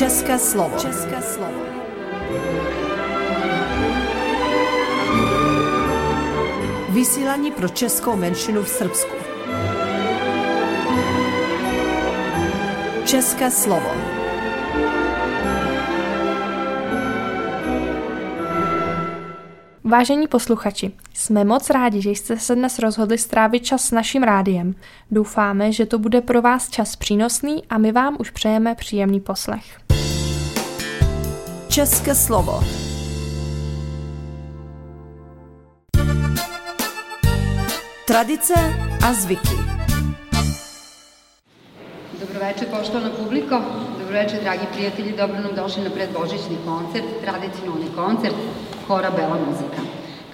České slovo. České slovo. Vysílání pro českou menšinu v Srbsku. České slovo. Vážení posluchači, jsme moc rádi, že jste se dnes rozhodli strávit čas s naším rádiem. Doufáme, že to bude pro vás čas přínosný a my vám už přejeme příjemný poslech. České slovo. Tradice a zvyky. Dobro večer, poštovana publiko. Dobro večer, dragi prijatelji. Dobro nam došli na predbožićni koncert, tradicionalni koncert Hora Bela muzika.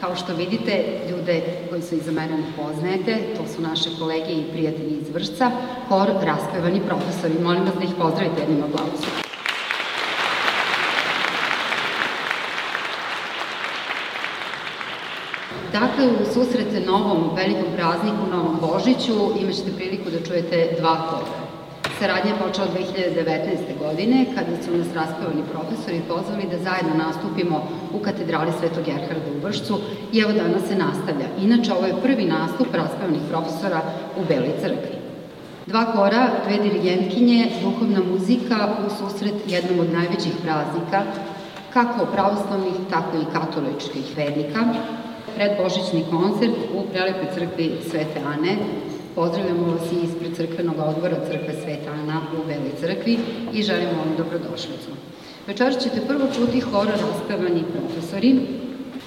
Kao što vidite, ljude koji su iza mene ne poznajete, to su naše kolege i prijatelji iz Vršca, hor raspevani profesori. Molim vas da ih pozdravite jednim aplauzom. Dakle, u susret novom velikom prazniku, novom Božiću, imaćete priliku da čujete dva hora. Saradnja je počela 2019. godine, kada su nas raspevani profesori pozvali da zajedno nastupimo u katedrali Svetog Gerharda u Vršcu i evo danas se nastavlja. Inače, ovo je prvi nastup raspevanih profesora u Beloj crkvi. Dva hora, dve dirigentkinje, duhovna muzika u susret jednom od najvećih praznika, kako pravoslavnih, tako i katoličkih vernika. Predbožićni koncert u prelepoj crkvi Svete Ane. Pozdravljamo vas i ispred crkvenog odbora Crkve Sveta Ana u Beloj crkvi i želimo vam dobrodošlicu. Večeras ćete prvo čuti hor raspevani profesori,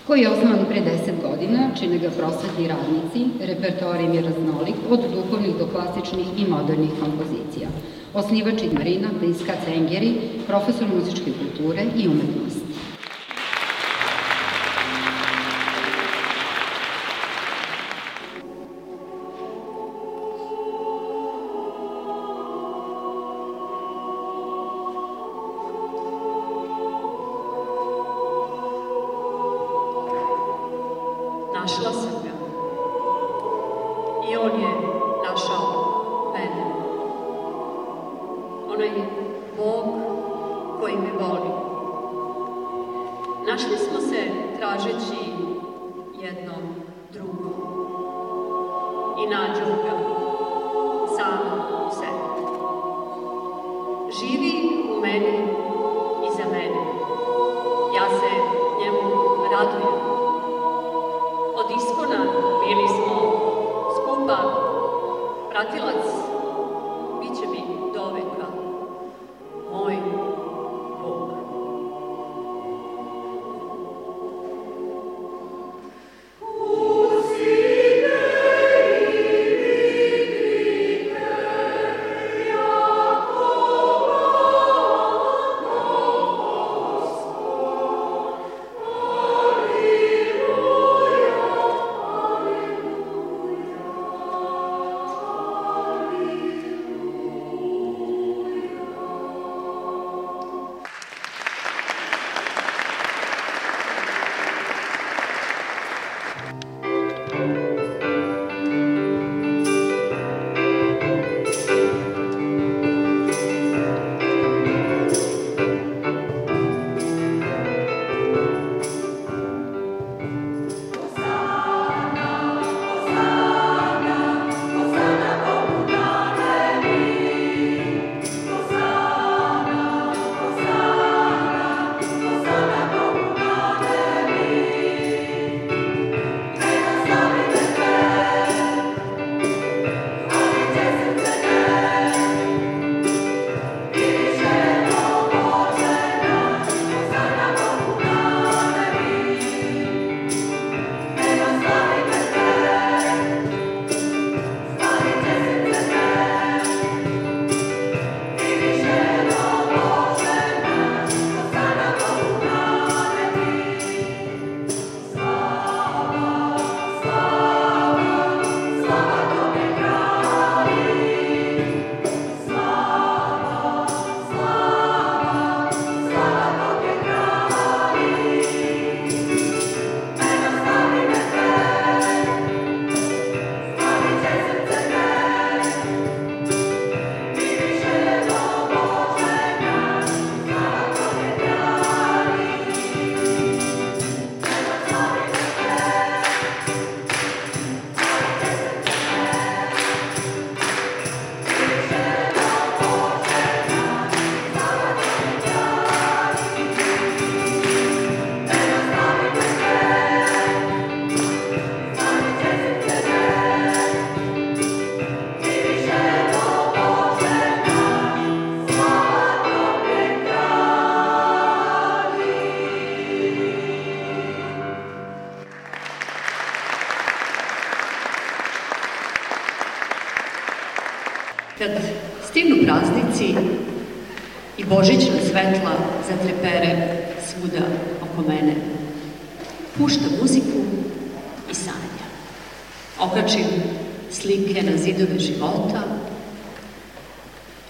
koji je osnovan pre 10 godina, čine ga prosvetni radnici, repertoar im je raznolik, od duhovnih do klasičnih i modernih kompozicija. Osnivač je Marina Bliska Cengeri, profesor muzičke kulture i umetnosti. Našla sam ga i on je našao mene. Ona je Bog koji me voli. Našli smo se tražeći jedno drugo i nađu ga sama u sebi. Živi u meni i za mene. Ja se njemu radujem. Od iskona bili smo skupa, pratilac, bit će mi doveka, moj Bog. Kad stignu praznici i božićna svetla zatrepere svuda oko mene, pušta muziku i sanja. Okačim slike na zidove života,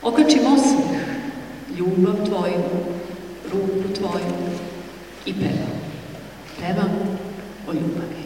okačim osmeh, ljubav tvoju, ruku tvoju i pevam. Pevam o ljubavi.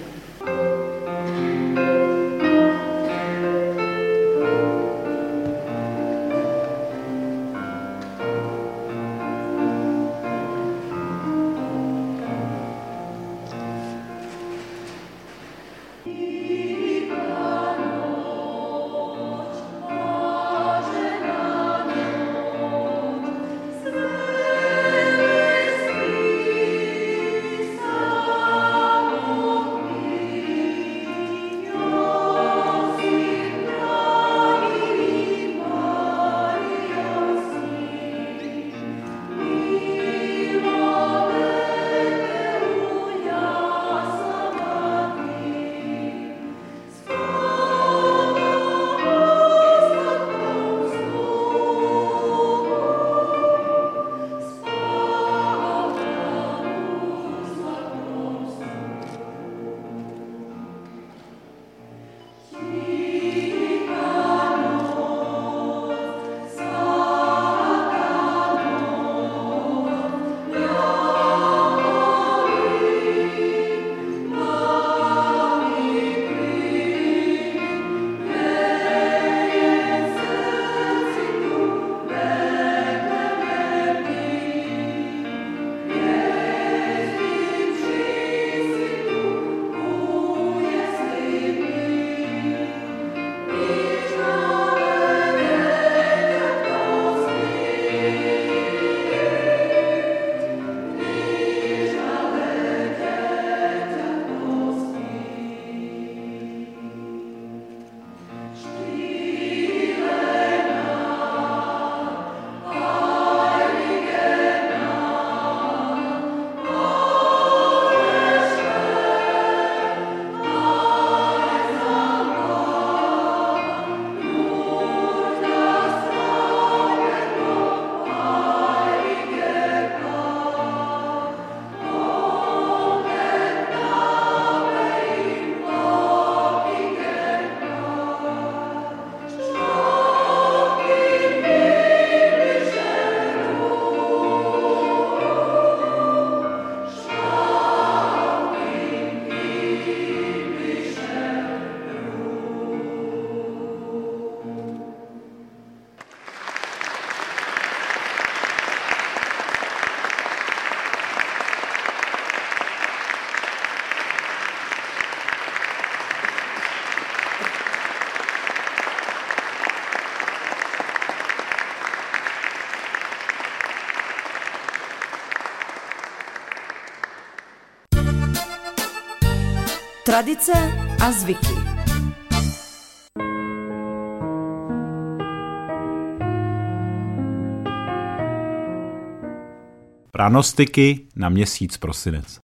Tradice a zvyky. Pranostiky na měsíc prosinec.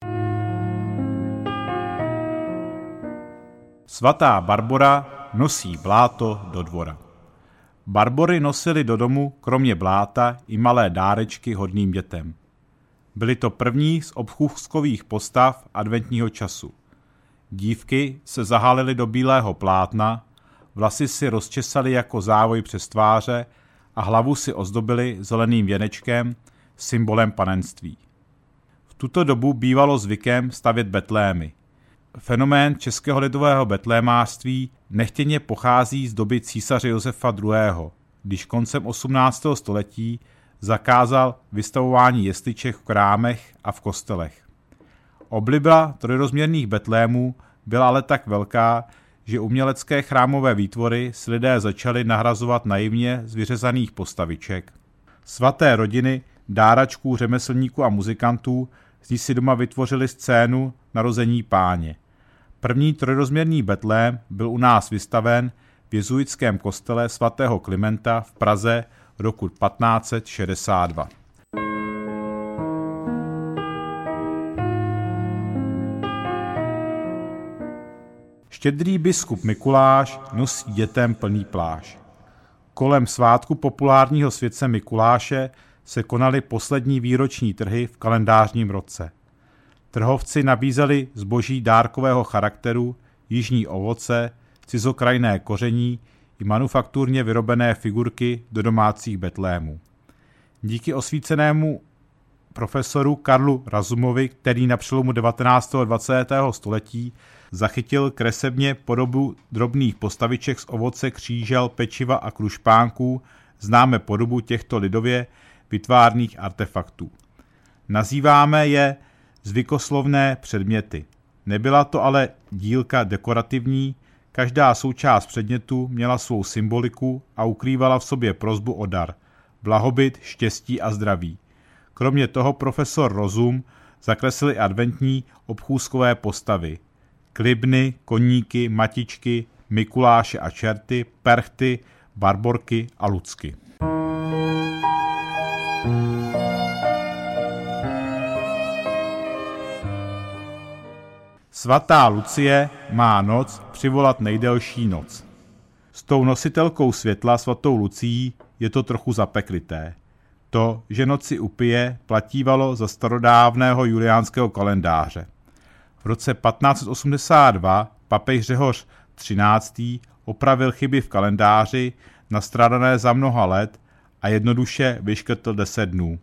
Svatá Barbora nosí bláto do dvora. Barbory nosily do domu kromě bláta i malé dárečky hodným dětem. Byly to první z obchůzkových postav adventního času. Dívky se zahalily do bílého plátna, vlasy si rozčesaly jako závoj přes tváře a hlavu si ozdobily zeleným věnečkem, symbolem panenství. V tuto dobu bývalo zvykem stavět betlémy. Fenomén českého lidového betlémářství nechtěně pochází z doby císaře Josefa II., když koncem 18. století zakázal vystavování jesliček v krámech a v kostelech. Obliba trojrozměrných betlémů byla ale tak velká, že umělecké chrámové výtvory si lidé začali nahrazovat naivně z vyřezaných postaviček. Svaté rodiny, dáračků, řemeslníků a muzikantů z ní si doma vytvořili scénu narození páně. První trojrozměrný betlém byl u nás vystaven v jezuitském kostele svatého Klimenta v Praze roku 1562. Štědrý biskup Mikuláš nosí dětem plný pláž. Kolem svátku populárního světce Mikuláše se konaly poslední výroční trhy v kalendářním roce. Trhovci nabízeli zboží dárkového charakteru, jižní ovoce, cizokrajné koření i manufakturně vyrobené figurky do domácích betlémů. Díky osvícenému profesoru Karlu Razumovi, který na přelomu 19. a 20. století zachytil kresebně podobu drobných postaviček z ovoce, křížel, pečiva a krušpánků, známe podobu těchto lidově vytvárných artefaktů. Nazýváme je zvykoslovné předměty. Nebyla to ale dílka dekorativní, každá součást předmětu měla svou symboliku a ukrývala v sobě prosbu o dar, blahobyt, štěstí a zdraví. Kromě toho profesor Rozum zakreslil i adventní obchůzkové postavy. Klibny, koníky, matičky, Mikuláše a čerty, perchty, barborky a lucky. Svatá Lucie má noc přivolat nejdelší noc. S tou nositelkou světla, svatou Lucií, je to trochu zapeklité. To, že noci upije, platívalo za starodávného juliánského kalendáře. V roce 1582 papež Řehoř XIII. Opravil chyby v kalendáři nastrádané za mnoha let a jednoduše vyškrtl 10 dnů.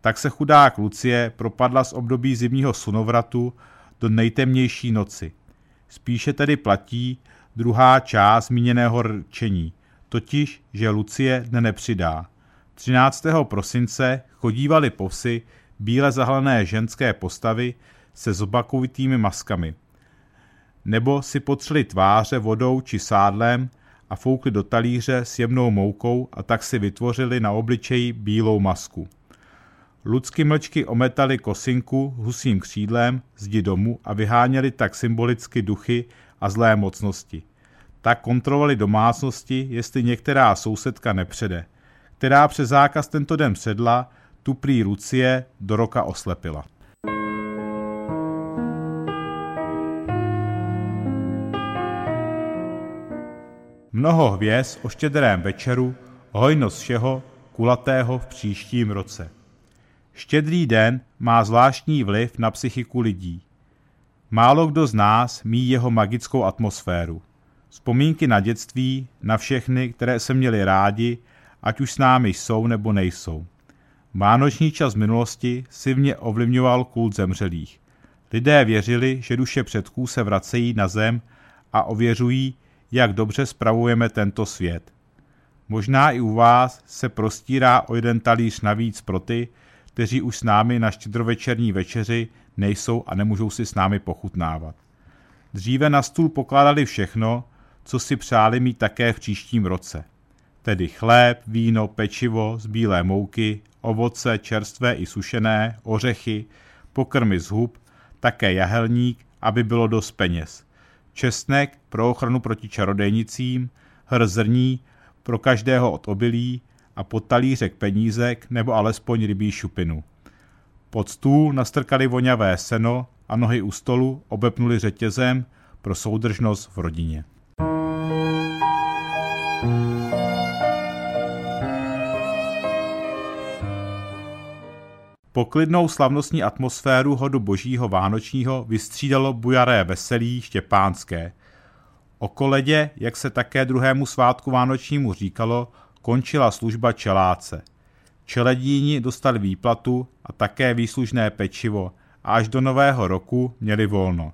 Tak se chudák Lucie propadla z období zimního slunovratu do nejtemnější noci. Spíše tedy platí druhá část zmíněného rčení, totiž, že Lucie dne nepřidá. 13. prosince chodívaly po vsi bíle zahalené ženské postavy se zobakovitými maskami. Nebo si potřeli tváře vodou či sádlem a foukli do talíře s jemnou moukou a tak si vytvořili na obličeji bílou masku. Lucky mlčky ometali kosinku husím křídlem zdi domu a vyháněli tak symbolicky duchy a zlé mocnosti. Tak kontrolovali domácnosti, jestli některá sousedka nepřede, která přes zákaz tento den předla, tu prý Lucie do roka oslepila. Mnoho hvězd o štědrém večeru, hojnost všeho kulatého v příštím roce. Štědrý den má zvláštní vliv na psychiku lidí. Málo kdo z nás míjí jeho magickou atmosféru. Vzpomínky na dětství, na všechny, které se měli rádi, ať už s námi jsou nebo nejsou. Vánoční čas minulosti silně ovlivňoval kult zemřelých. Lidé věřili, že duše předků se vracejí na zem a ověřují, jak dobře spravujeme tento svět. Možná i u vás se prostírá o jeden talíř navíc pro ty, kteří už s námi na štědrovečerní večeři nejsou a nemůžou si s námi pochutnávat. Dříve na stůl pokládali všechno, co si přáli mít také v příštím roce. Tedy chléb, víno, pečivo z bílé mouky, ovoce čerstvé i sušené, ořechy, pokrmy z hub, také jahelník, aby bylo dost peněz. Česnek pro ochranu proti čarodejnicím, hr zrní pro každého od obilí a pod talířek penízek nebo alespoň rybí šupinu. Pod stůl nastrkali voňavé seno a nohy u stolu obepnuli řetězem pro soudržnost v rodině. Poklidnou slavnostní atmosféru hodu božího vánočního vystřídalo bujaré veselí štěpánské. O koledě, jak se také druhému svátku vánočnímu říkalo, končila služba čeláce. Čeledíni dostali výplatu a také výslužné pečivo a až do nového roku měli volno.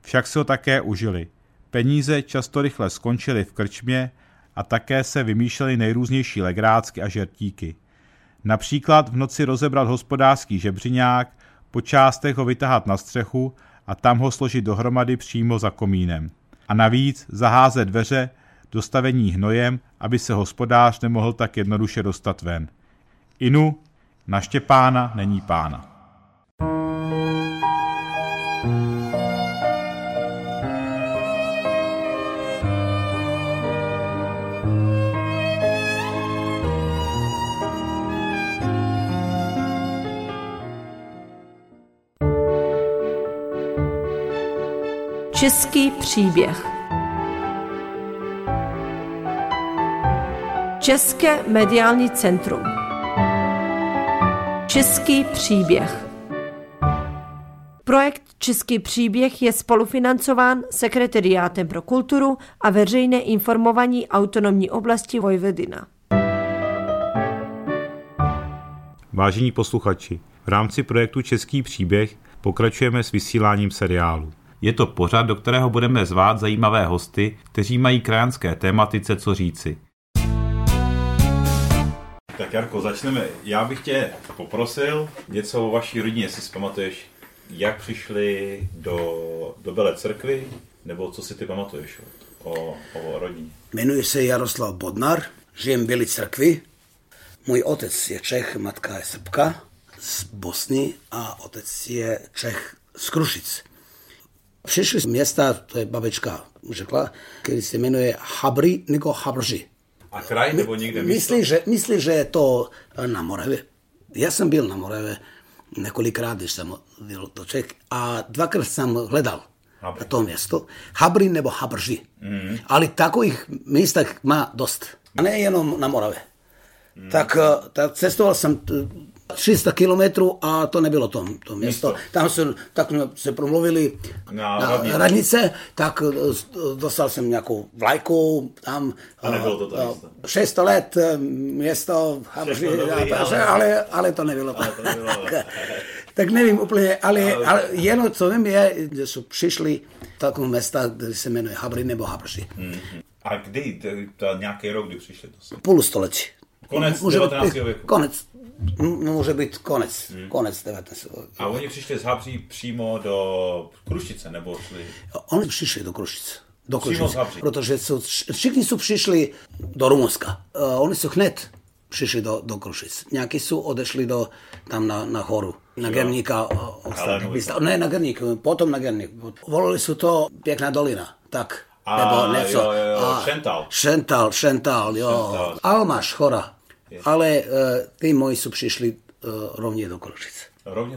Však si ho také užili. Peníze často rychle skončily v krčmě a také se vymýšlely nejrůznější legrácky a žertíky. Například v noci rozebrat hospodářský žebřiňák, po částech ho vytahat na střechu a tam ho složit dohromady přímo za komínem. A navíc zaházet dveře do stavení hnojem, aby se hospodář nemohl tak jednoduše dostat ven. Inu, na Štěpána není pána. Český příběh. České mediální centrum. Český příběh. Projekt Český příběh je spolufinancován Sekretariátem pro kulturu a veřejné informování autonomní oblasti Vojvodina. Vážení posluchači, v rámci projektu Český příběh pokračujeme s vysíláním seriálu. Je to pořad, do kterého budeme zvát zajímavé hosty, kteří mají krajanské tématice co říci. Tak Jarko, začneme. Já bych tě poprosil něco o vaší rodině, jestli si pamatuješ, jak přišli do Belé Crkvy, nebo co si ty pamatuješ o rodině. Jmenuji se Jaroslav Bodnar, žijem v Belé Crkvi. Můj otec je Čech, matka je Srbka z Bosny a otec je Čech z Krušic. Přišli z města, to je babička řekla, který se jmenuje Habry nebo Habrži. A kraj nebo někde místo? Myslí, že je to na Moravě. Já jsem byl na Moravě několikrát, když jsem byl do Čech a dvakrát jsem hledal na to město. Habry nebo Habrži. Mm-hmm. Ale takových místech má dost. A nejenom na Moravě. Mm-hmm. Tak cestoval jsem 300 kilometrů a to nebylo to město. Tam se promluvili na radnice, tak dostal jsem nějakou vlajku tam. A nebylo to to místo. 6 let město, ale to nebylo to. Tak nevím úplně, ale jenom co vím je, že jsou přišli takové města, které se jmenuje Habry nebo Habrži. Mm-hmm. A kdy? Nějaký rok, kdy přišli? Půlstoletí. Konec 19. věku. Může být konec 19. A oni přišli z Habří přímo do Krušice, nebo šli? Oni přišli do Krušice. Protože všichni jsou přišli do Rumunska. Oni jsou hned přišli do Krušic. Nějaký jsou odešli tam na horu, na Gerníka. Ne, na Gerník, potom na Gerník. Volili jsou to pěkná dolina, tak. Nebo něco. Šental, jo. Almaš, hora. Ale ty moji jsou přišli rovně do Krušic.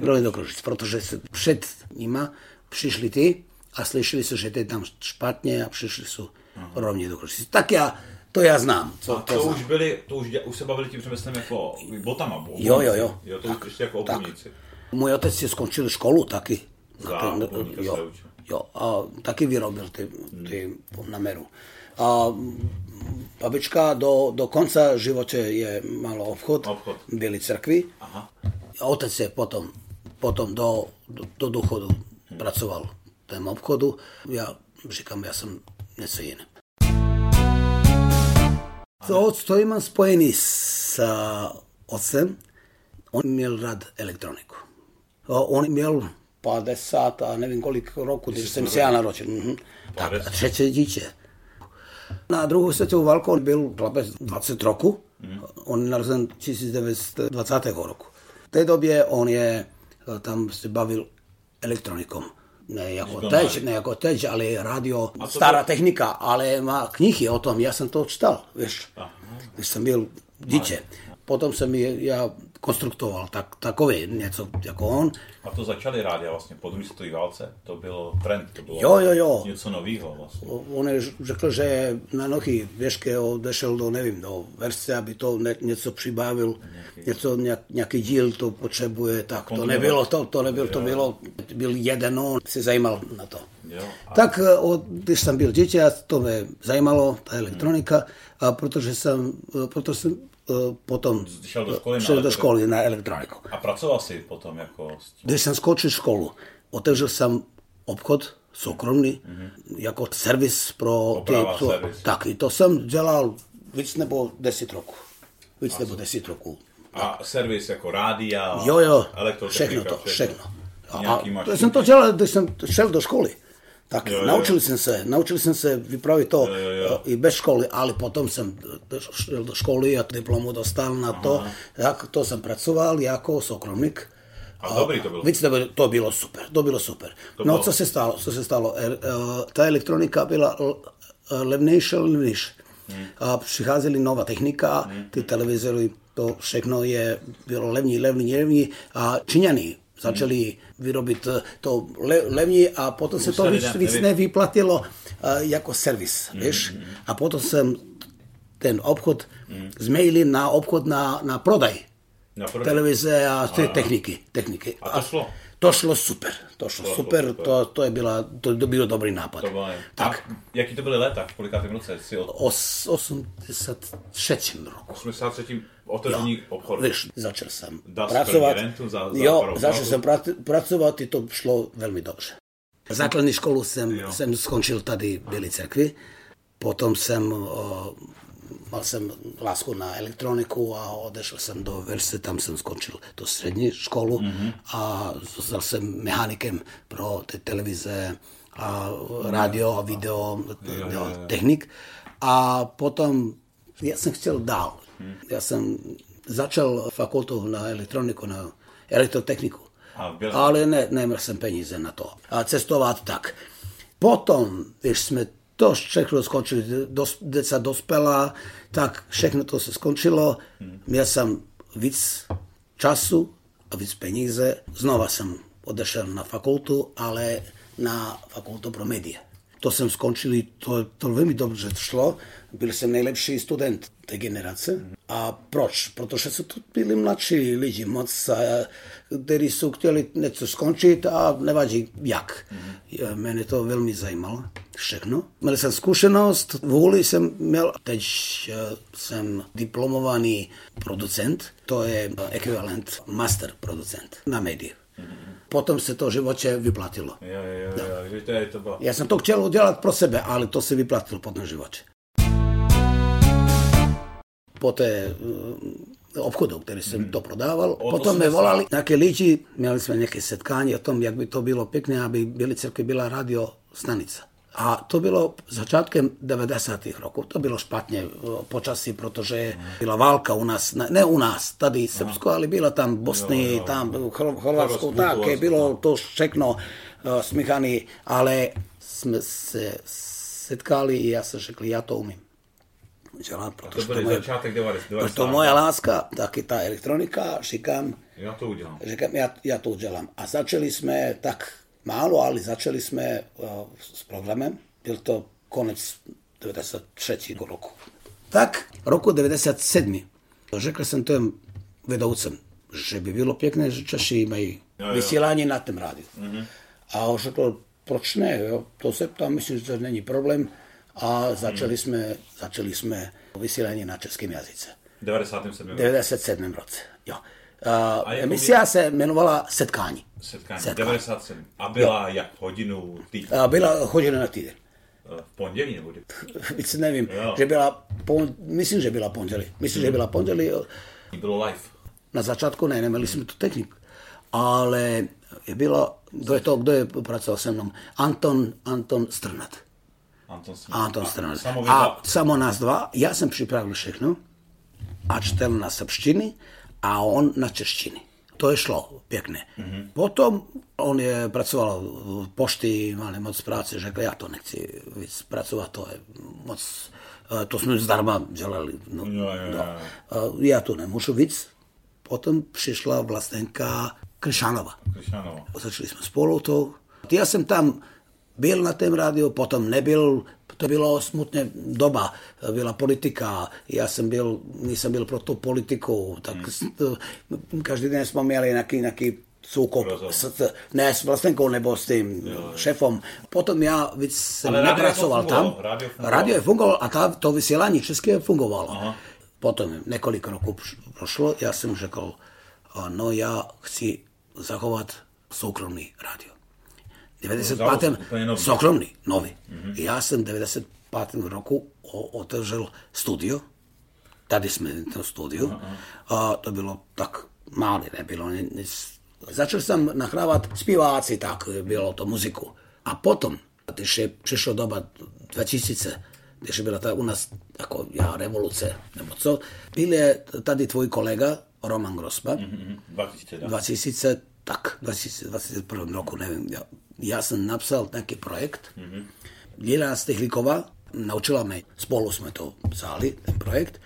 Rovně do Krušic, protože před nima přišli ty a slyšeli jsou, že ty tam špatně a přišli jsou rovně do Krušic. Tak já znám. Už se bavili tím přemyslem jako botama. Jo. Jo, to tak, už přišli jako obuvníci. Můj otec si skončil školu taky. A taky vyrobil ty na meru. A babička do konca života je malo obchod. V Belé Crkvi. Aha. A otec je potom do důchodu pracoval v tom obchodu. Já říkám, já jsem něco jiné. To mám spojený s otcem. On měl rád elektroniku. On měl 50 a nevím kolik roku, když jsem se já narodil. Tak, a třetí dítě. Na druhou světovou válku byl chlapec 20 roku, on je narozen 1920. roku. V té době on je tam se bavil elektronikom. Ne jako teď, ale radio, stará technika, ale má knihy o tom, já jsem to čtal, víš, když jsem byl dítě. Potom jsem já konstruktoval takové něco jako on. A to začaly rádia vlastně po druhé světové válce? To byl trend, to bylo jo. Něco nového vlastně. On řekl, že na nohy věžké odešel do Vršce, aby to něco přibavil, nějaký díl to potřebuje, tak to byl jeden, on se zajímal na to. Jo, tak když jsem byl dítě, to mě zajímalo, ta elektronika, a protože jsem potom šel do školy na elektroniku. A pracoval jsi potom jako... Když jsem skočil školu, otevřel jsem obchod soukromý, jako servis pro... Tak, i to jsem dělal víc nebo 10 roků. A servis jako rádia, elektrotechnika? Všechno. A jsem to dělal, když jsem šel do školy. Tak naučil jsem se vypravit to i bez školy, ale potom jsem šel do školy a diplomu dostal na to. Aha. Tak to jsem pracoval jako soukromník. A dobrý to bylo. To bylo super. Co se stalo? Ta elektronika byla levnější. Přicházeli nová technika, ty televizory, to všechno bylo levní a Číňané začali vyrobit to levní a potom se to víc nevyplatilo jako servis, víš? A potom jsem ten obchod změnili na obchod na prodaj. Televize a techniky. A to šlo? To šlo super. To byl dobrý nápad. Tak. A jaký to byly léta? V kolikátém roce? 1983 roku. 1983 otevření obchodu. Víš, začal jsem pracovat. I to šlo velmi dobře. Základní školu jsem skončil tady v Bělé Crkvi. Potom mal jsem lásku na elektroniku a odešel jsem do Vršce, tam jsem skončil tu střední školu a zůstal jsem mechanikem pro televize a radio a video technik. A potom já jsem chtěl dál. Já jsem začal fakultu na elektroniku, na elektrotechniku, ale neměl jsem peníze na to. A cestovat tak. Potom, když jsme to všechno skončilo, deca dospěla, tak všechno to se skončilo. Měl jsem víc času a víc peníze. Znova jsem odešel na fakultu, ale na fakultu pro média. To jsem skončil, to velmi dobře šlo. Byl jsem nejlepší student té generace. A proč? Protože jsou to byli mladší lidi moc, kteří jsou chtěli něco skončit a nevadí jak. Mě to velmi zajímalo všechno. Měl jsem zkušenost, vůli jsem měl. Teď jsem diplomovaný producent, to je ekvivalent master producent na médiu. Potom se to životě vyplatilo. Já jsem to chtěl udělat pro sebe, ale to se vyplatilo potom životě. Poté obchodu, který jsem to prodával. Potom mě volali nějaké lidi, měli jsme nějaké setkání o tom, jak by to bylo pěkné, aby Bělé Crkvi byla radiostanice. A to bylo začátkem 90. roku. To bylo špatně počasí, protože byla válka u nás, ne u nás, tady Srbsko, ale byla tam Bosny, tam Chorvatsko, také bylo to všechno smíchaný, ale jsme se setkali a já jsem řekl, já to umím. Dělám, protože to byl začátek 90. To moja láska, taky ta elektronika, říkám, já to udělám. A začali jsme tak málo, ale začali jsme s programem. Byl to konec 93. roku. Tak roku 97. Řekl jsem těm vedoucím, že by bylo pěkné, že Češi mají vysílání na tom rádiu. A on řekl, proč ne? Jo? To se ptám, myslím, že to není problém. A začali jsme vysílání na českém jazyce. V 97. roce. Jo. Emisia se jmenovala Setkání. 97. A byla jak hodinu týdne? Byla hodinu na týden. V pondělí nebo? Víc nevím. Myslím, že byla pondělí. Bylo live. Na začátku neměli jsme tu techniku. Ale bylo, kdo je pracoval se mnou? Anton Strnad. Anton Strnad. A samo nás dva, já jsem připravil všechno a čtel na srbštiny a on na češtiny. To je šlo pěkně. Potom on je pracoval v pošti, mal moc práce, řekl, já to nechci víc pracovat, to je moc, to jsme zdarma dělali. Já to nemůžu víc. Potom přišla Vlastenka Kryšanová. Začali jsme spolu to. Já jsem tam byl na tom rádiu, potom nebyl, to bylo smutná doba, byla politika, já jsem byl, nejsem byl pro tu politiku, tak každý den jsme měli nějaký soukop s Vlastenkou nebo s tím šéfem. Potom já víc jsem nepracoval tam, rádio je fungovalo a to vysílání české fungovalo. Potom několik roků prošlo, já jsem řekl, no já chci zachovat soukromý rádio. 95. Sokromný, nový. Já jsem v 95. roku otevřel studio. Tady jsme v studiu. A to bylo tak malé, nebylo nic. Začal jsem nahrávat zpíváci, tak bylo to muziku. A potom, když je přišla doba 2000, když byla ta u nás jako, revoluce, nebo co, byl je tady tvůj kolega, Roman Grospa. 2000, tak, 2021. roku, nevím, já jsem napsal nějaký projekt. Jela Tichliková naučila mě, spolu jsme to vzali, ten projekt.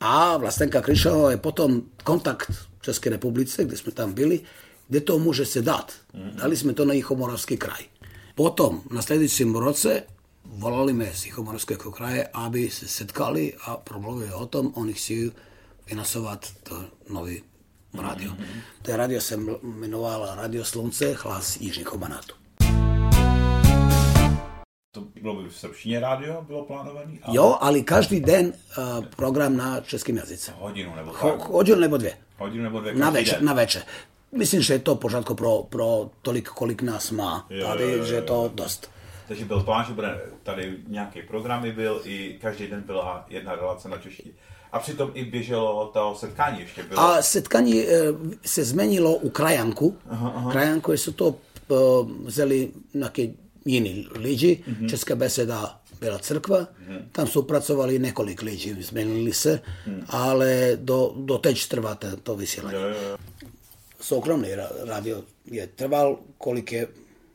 A Vlastenka Kryšanová je potom kontakt České republice, kde jsme tam byli, kde to může se dát. Dali jsme to na Jihomoravský kraj. Potom, na sledujícím roce, volali mě z Jihomoravského kraje, aby se setkali a promluvili o tom, oni chtějí financovat to nové rádio. To rádio se jmenovala Radio Slunce, hlas Jižního Banátu. To bylo v srbštině rádio, bylo plánovaný? Ale... Jo, ale každý den program na českém jazyce. Hodinu nebo dvě. Na večer. Myslím, že je to pořádko pro tolik, kolik nás má tady, že je to dost. Takže byl plán, že bude tady nějaké programy byl i každý den byla jedna relace na češtině. A přitom i běželo to setkání ještě bylo. A setkání se změnilo u krajanku. Aha. Krajanku jsou to vzali nějaké jiní lidi. Mm-hmm. Česká beseda Bela Crkva. Mm-hmm. Tam jsou pracovali několik lidí, změnili se, ale do teď trvá to vysílání. Soukromý rádio je trval, kolik je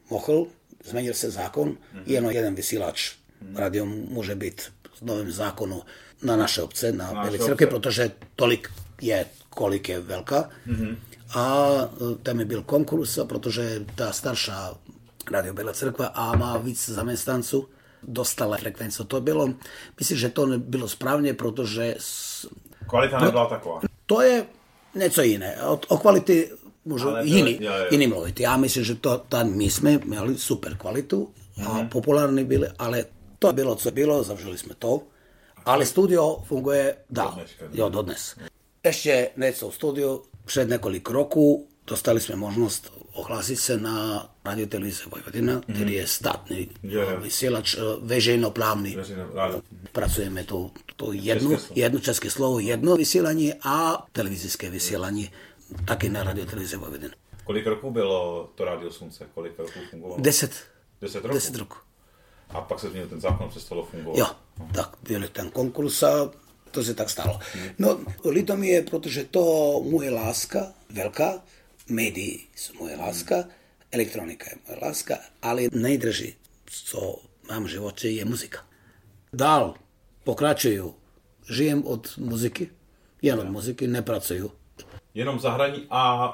mohl, změnil se zákon, jenom jeden vysílač rádio může být s novým zákonu na naše obce, na Bělé Crkvi, protože tolik je, kolik je velká. A tam je byl konkurs, protože ta starší rádio Bělá Crkva a má víc zaměstnanců, dostala frekvenci. To bylo, myslím, že to nebylo správně, protože... Kvalita nebyla taková. To je... něco jiné. O kvality můžu jiný mluvit. Já myslím, že my jsme měli super kvalitu a populární byli, ale to bylo, co bylo, zavřeli jsme to, ale studio funguje dál. Dodnes. Ještě něco v studiu, před několik roků dostali jsme možnost ohlásit se na Radiotelevize Vojvodina, který je státný vysílač, veřejnoprávný. Pracujeme tu jedno české slovo, jedno vysílání a televizijské vysílání, taky na Radiotelevize Vojvodina. Kolik roku bylo to Radio Slunce? Kolik roku fungovalo? 10 roků. A pak se změnil ten zákon, přestalo fungovat. Jo, tak byl ten konkurs a to se tak stalo. No, líto mi je, protože to moje láska velká, médii jsou moje láska, elektronika je moje láska, ale nejdrži, co mám v životě, je muzika. Dál pokračuju, žijem od muziky, od muziky, nepracuju. Jenom zahraní a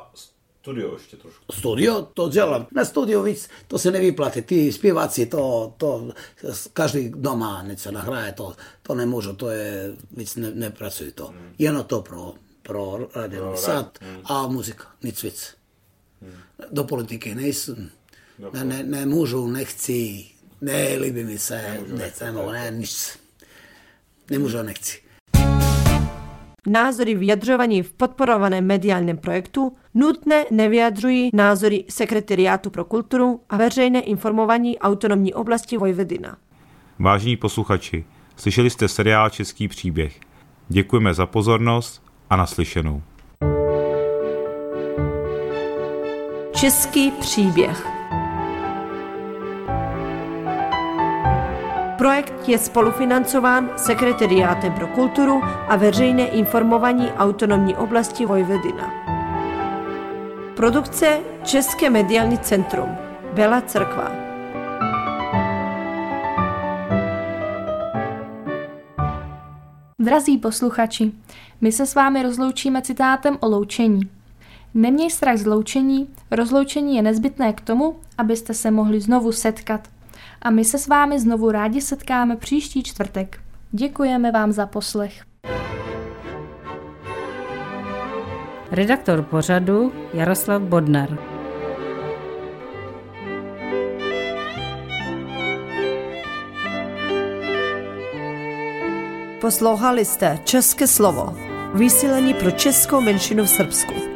studio ještě trošku. Studio to dělám, na studio víc, to se nevyplatí, ty zpěváci, to každý doma něco nahraje, to nemůžu, to je, víc nepracuju to. Jenom to pro radio sad a muzika, nic víc. Do politiky nejsem, nemůžu, nechci, nelíbí mi se, nic. Nemůžu, nechci. Názory vyjadřovaní v podporovaném mediálním projektu nutně nevyjadřují názory Sekretariátu pro kulturu a veřejné informování autonomní oblasti Vojvodina. Vážení posluchači, slyšeli jste seriál Český příběh. Děkujeme za pozornost a naslyšenou. Český příběh. Projekt je spolufinancován Sekretariátem pro kulturu a veřejné informování autonomní oblasti Vojvodina. Produkce České mediální centrum Bela Crkva. Drazí posluchači, my se s vámi rozloučíme citátem o loučení. Neměj strach z loučení, rozloučení je nezbytné k tomu, abyste se mohli znovu setkat. A my se s vámi znovu rádi setkáme příští čtvrtek. Děkujeme vám za poslech. Redaktor pořadu Jaroslav Bodnar. Poslouchali jste České slovo, vysílání pro českou menšinu v Srbsku.